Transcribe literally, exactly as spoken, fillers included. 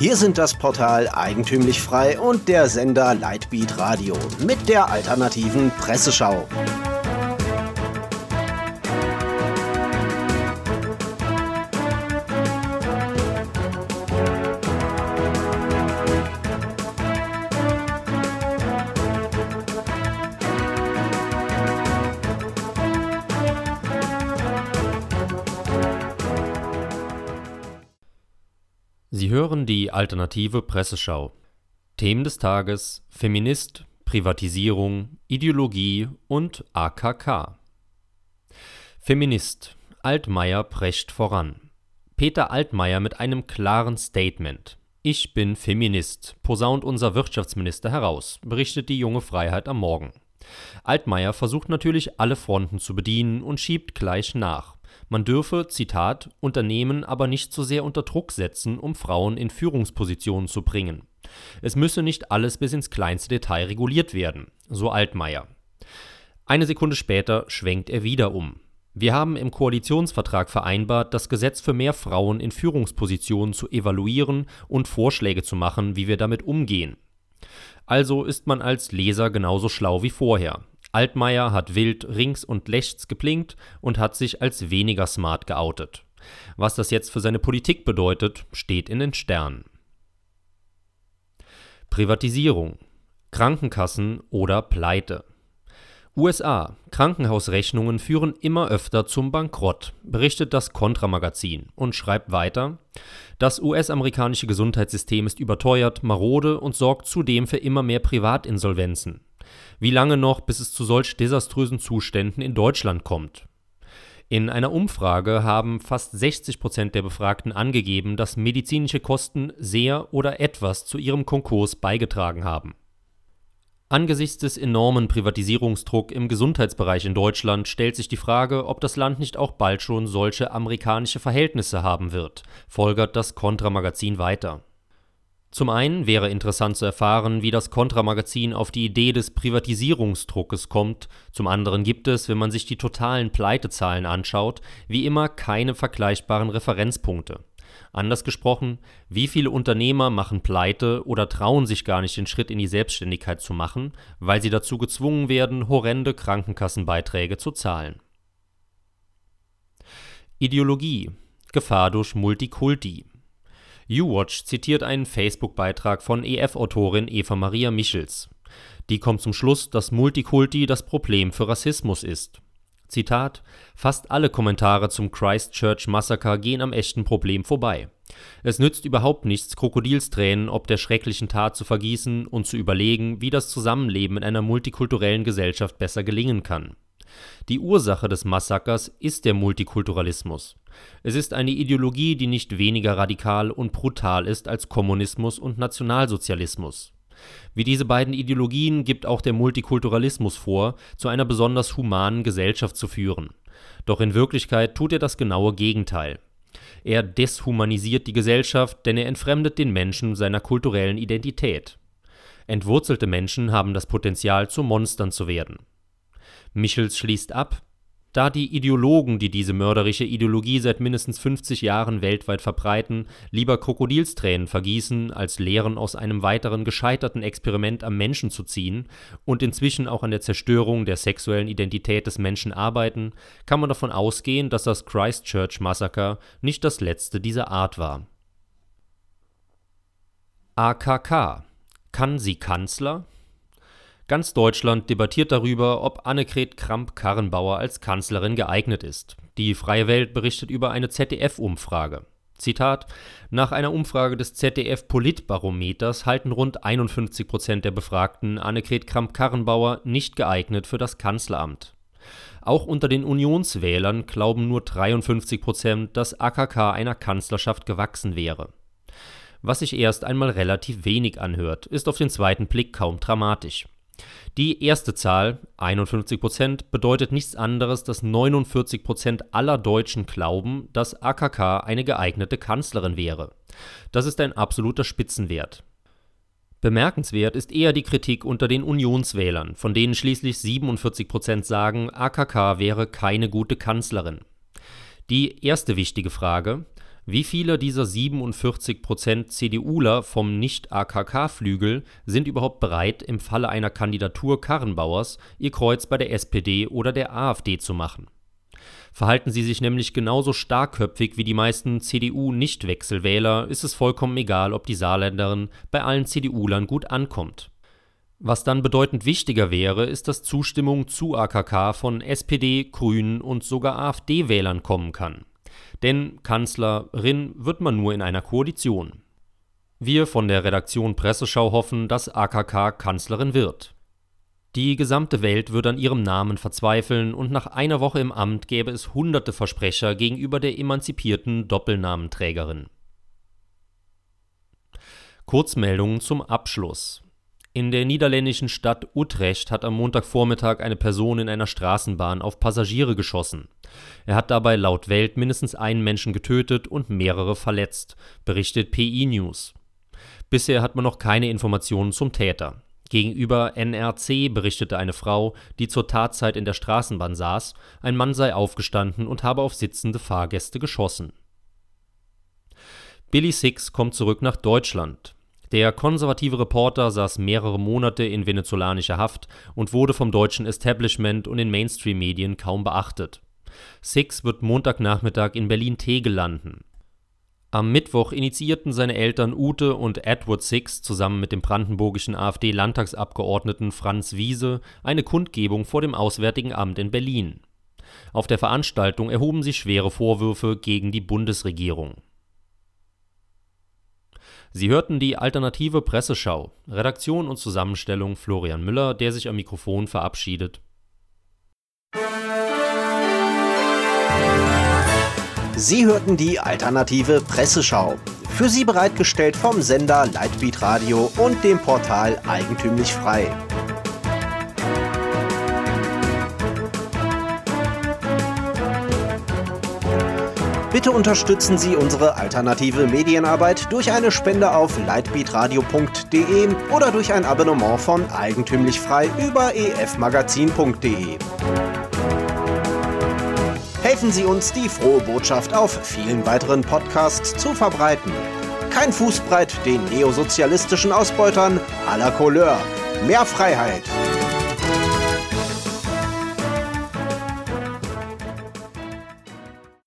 Hier sind das Portal Eigentümlich Frei und der Sender Lightbeat Radio mit der alternativen Presseschau. Sie hören die alternative Presseschau. Themen des Tages: Feminist, Privatisierung, Ideologie und A K K. Feminist: Altmaier prescht voran. Peter Altmaier mit einem klaren Statement. Ich bin Feminist, posaunt unser Wirtschaftsminister heraus, berichtet die Junge Freiheit am Morgen. Altmaier versucht natürlich, alle Fronten zu bedienen und schiebt gleich nach. Man dürfe, Zitat, Unternehmen aber nicht zu sehr unter Druck setzen, um Frauen in Führungspositionen zu bringen. Es müsse nicht alles bis ins kleinste Detail reguliert werden, so Altmaier. Eine Sekunde später schwenkt er wieder um. Wir haben im Koalitionsvertrag vereinbart, das Gesetz für mehr Frauen in Führungspositionen zu evaluieren und Vorschläge zu machen, wie wir damit umgehen. Also ist man als Leser genauso schlau wie vorher. Altmaier hat wild rings und rechts geblinkt und hat sich als weniger smart geoutet. Was das jetzt für seine Politik bedeutet, steht in den Sternen. Privatisierung, Krankenkassen oder Pleite. U S A. Krankenhausrechnungen führen immer öfter zum Bankrott, berichtet das Contra-Magazin und schreibt weiter: Das U S-amerikanische Gesundheitssystem ist überteuert, marode und sorgt zudem für immer mehr Privatinsolvenzen. Wie lange noch, bis es zu solch desaströsen Zuständen in Deutschland kommt? In einer Umfrage haben fast sechzig Prozent der Befragten angegeben, dass medizinische Kosten sehr oder etwas zu ihrem Konkurs beigetragen haben. Angesichts des enormen Privatisierungsdrucks im Gesundheitsbereich in Deutschland stellt sich die Frage, ob das Land nicht auch bald schon solche amerikanische Verhältnisse haben wird, folgert das Contra-Magazin weiter. Zum einen wäre interessant zu erfahren, wie das Contra-Magazin auf die Idee des Privatisierungsdruckes kommt. Zum anderen gibt es, wenn man sich die totalen Pleitezahlen anschaut, wie immer keine vergleichbaren Referenzpunkte. Anders gesprochen, wie viele Unternehmer machen Pleite oder trauen sich gar nicht, den Schritt in die Selbstständigkeit zu machen, weil sie dazu gezwungen werden, horrende Krankenkassenbeiträge zu zahlen. Ideologie. Gefahr durch Multikulti. U-Watch zitiert einen Facebook-Beitrag von E F-Autorin Eva-Maria Michels. Die kommt zum Schluss, dass Multikulti das Problem für Rassismus ist. Zitat: Fast alle Kommentare zum Christchurch-Massaker gehen am echten Problem vorbei. Es nützt überhaupt nichts, Krokodilstränen ob der schrecklichen Tat zu vergießen und zu überlegen, wie das Zusammenleben in einer multikulturellen Gesellschaft besser gelingen kann. Die Ursache des Massakers ist der Multikulturalismus. Es ist eine Ideologie, die nicht weniger radikal und brutal ist als Kommunismus und Nationalsozialismus. Wie diese beiden Ideologien gibt auch der Multikulturalismus vor, zu einer besonders humanen Gesellschaft zu führen. Doch in Wirklichkeit tut er das genaue Gegenteil. Er deshumanisiert die Gesellschaft, denn er entfremdet den Menschen seiner kulturellen Identität. Entwurzelte Menschen haben das Potenzial, zu Monstern zu werden. Michels schließt ab: Da die Ideologen, die diese mörderische Ideologie seit mindestens fünfzig Jahren weltweit verbreiten, lieber Krokodilstränen vergießen, als Lehren aus einem weiteren gescheiterten Experiment am Menschen zu ziehen und inzwischen auch an der Zerstörung der sexuellen Identität des Menschen arbeiten, kann man davon ausgehen, dass das Christchurch-Massaker nicht das letzte dieser Art war. A K K. Kann sie Kanzler? Ganz Deutschland debattiert darüber, ob Annegret Kramp-Karrenbauer als Kanzlerin geeignet ist. Die Freie Welt berichtet über eine Z D F-Umfrage. Zitat: Nach einer Umfrage des Z D F-Politbarometers halten rund einundfünfzig Prozent der Befragten Annegret Kramp-Karrenbauer nicht geeignet für das Kanzleramt. Auch unter den Unionswählern glauben nur dreiundfünfzig Prozent, dass A K K einer Kanzlerschaft gewachsen wäre. Was sich erst einmal relativ wenig anhört, ist auf den zweiten Blick kaum dramatisch. Die erste Zahl, einundfünfzig Prozent, bedeutet nichts anderes, dass neunundvierzig Prozent aller Deutschen glauben, dass A K K eine geeignete Kanzlerin wäre. Das ist ein absoluter Spitzenwert. Bemerkenswert ist eher die Kritik unter den Unionswählern, von denen schließlich siebenundvierzig Prozent sagen, A K K wäre keine gute Kanzlerin. Die erste wichtige Frage: Wie viele dieser siebenundvierzig Prozent CDUler vom Nicht-A K K-Flügel sind überhaupt bereit, im Falle einer Kandidatur Karrenbauers ihr Kreuz bei der S P D oder der A f D zu machen? Verhalten sie sich nämlich genauso starkköpfig wie die meisten C D U-Nichtwechselwähler, ist es vollkommen egal, ob die Saarländerin bei allen C D U-Lern gut ankommt. Was dann bedeutend wichtiger wäre, ist, dass Zustimmung zu A K K von S P D, Grünen und sogar A f D-Wählern kommen kann. Denn Kanzlerin wird man nur in einer Koalition. Wir von der Redaktion Presseschau hoffen, dass A K K Kanzlerin wird. Die gesamte Welt wird an ihrem Namen verzweifeln und nach einer Woche im Amt gäbe es hunderte Versprecher gegenüber der emanzipierten Doppelnamenträgerin. Kurzmeldungen zum Abschluss. In der niederländischen Stadt Utrecht hat am Montagvormittag eine Person in einer Straßenbahn auf Passagiere geschossen. Er hat dabei laut Welt mindestens einen Menschen getötet und mehrere verletzt, berichtet P I News. Bisher hat man noch keine Informationen zum Täter. Gegenüber N R C berichtete eine Frau, die zur Tatzeit in der Straßenbahn saß, ein Mann sei aufgestanden und habe auf sitzende Fahrgäste geschossen. Billy Six kommt zurück nach Deutschland. Der konservative Reporter saß mehrere Monate in venezolanischer Haft und wurde vom deutschen Establishment und den Mainstream-Medien kaum beachtet. Six wird Montagnachmittag in Berlin-Tegel landen. Am Mittwoch initiierten seine Eltern Ute und Edward Six zusammen mit dem brandenburgischen A f D-Landtagsabgeordneten Franz Wiese eine Kundgebung vor dem Auswärtigen Amt in Berlin. Auf der Veranstaltung erhoben sie schwere Vorwürfe gegen die Bundesregierung. Sie hörten die alternative Presseschau. Redaktion und Zusammenstellung Florian Müller, der sich am Mikrofon verabschiedet. Sie hörten die alternative Presseschau. Für Sie bereitgestellt vom Sender Lightbeat Radio und dem Portal Eigentümlich Frei. Bitte unterstützen Sie unsere alternative Medienarbeit durch eine Spende auf lightbeat radio punkt de oder durch ein Abonnement von Eigentümlich Frei über e f magazin punkt de. Helfen Sie uns, die frohe Botschaft auf vielen weiteren Podcasts zu verbreiten. Kein Fußbreit den neosozialistischen Ausbeutern à la Couleur. Mehr Freiheit!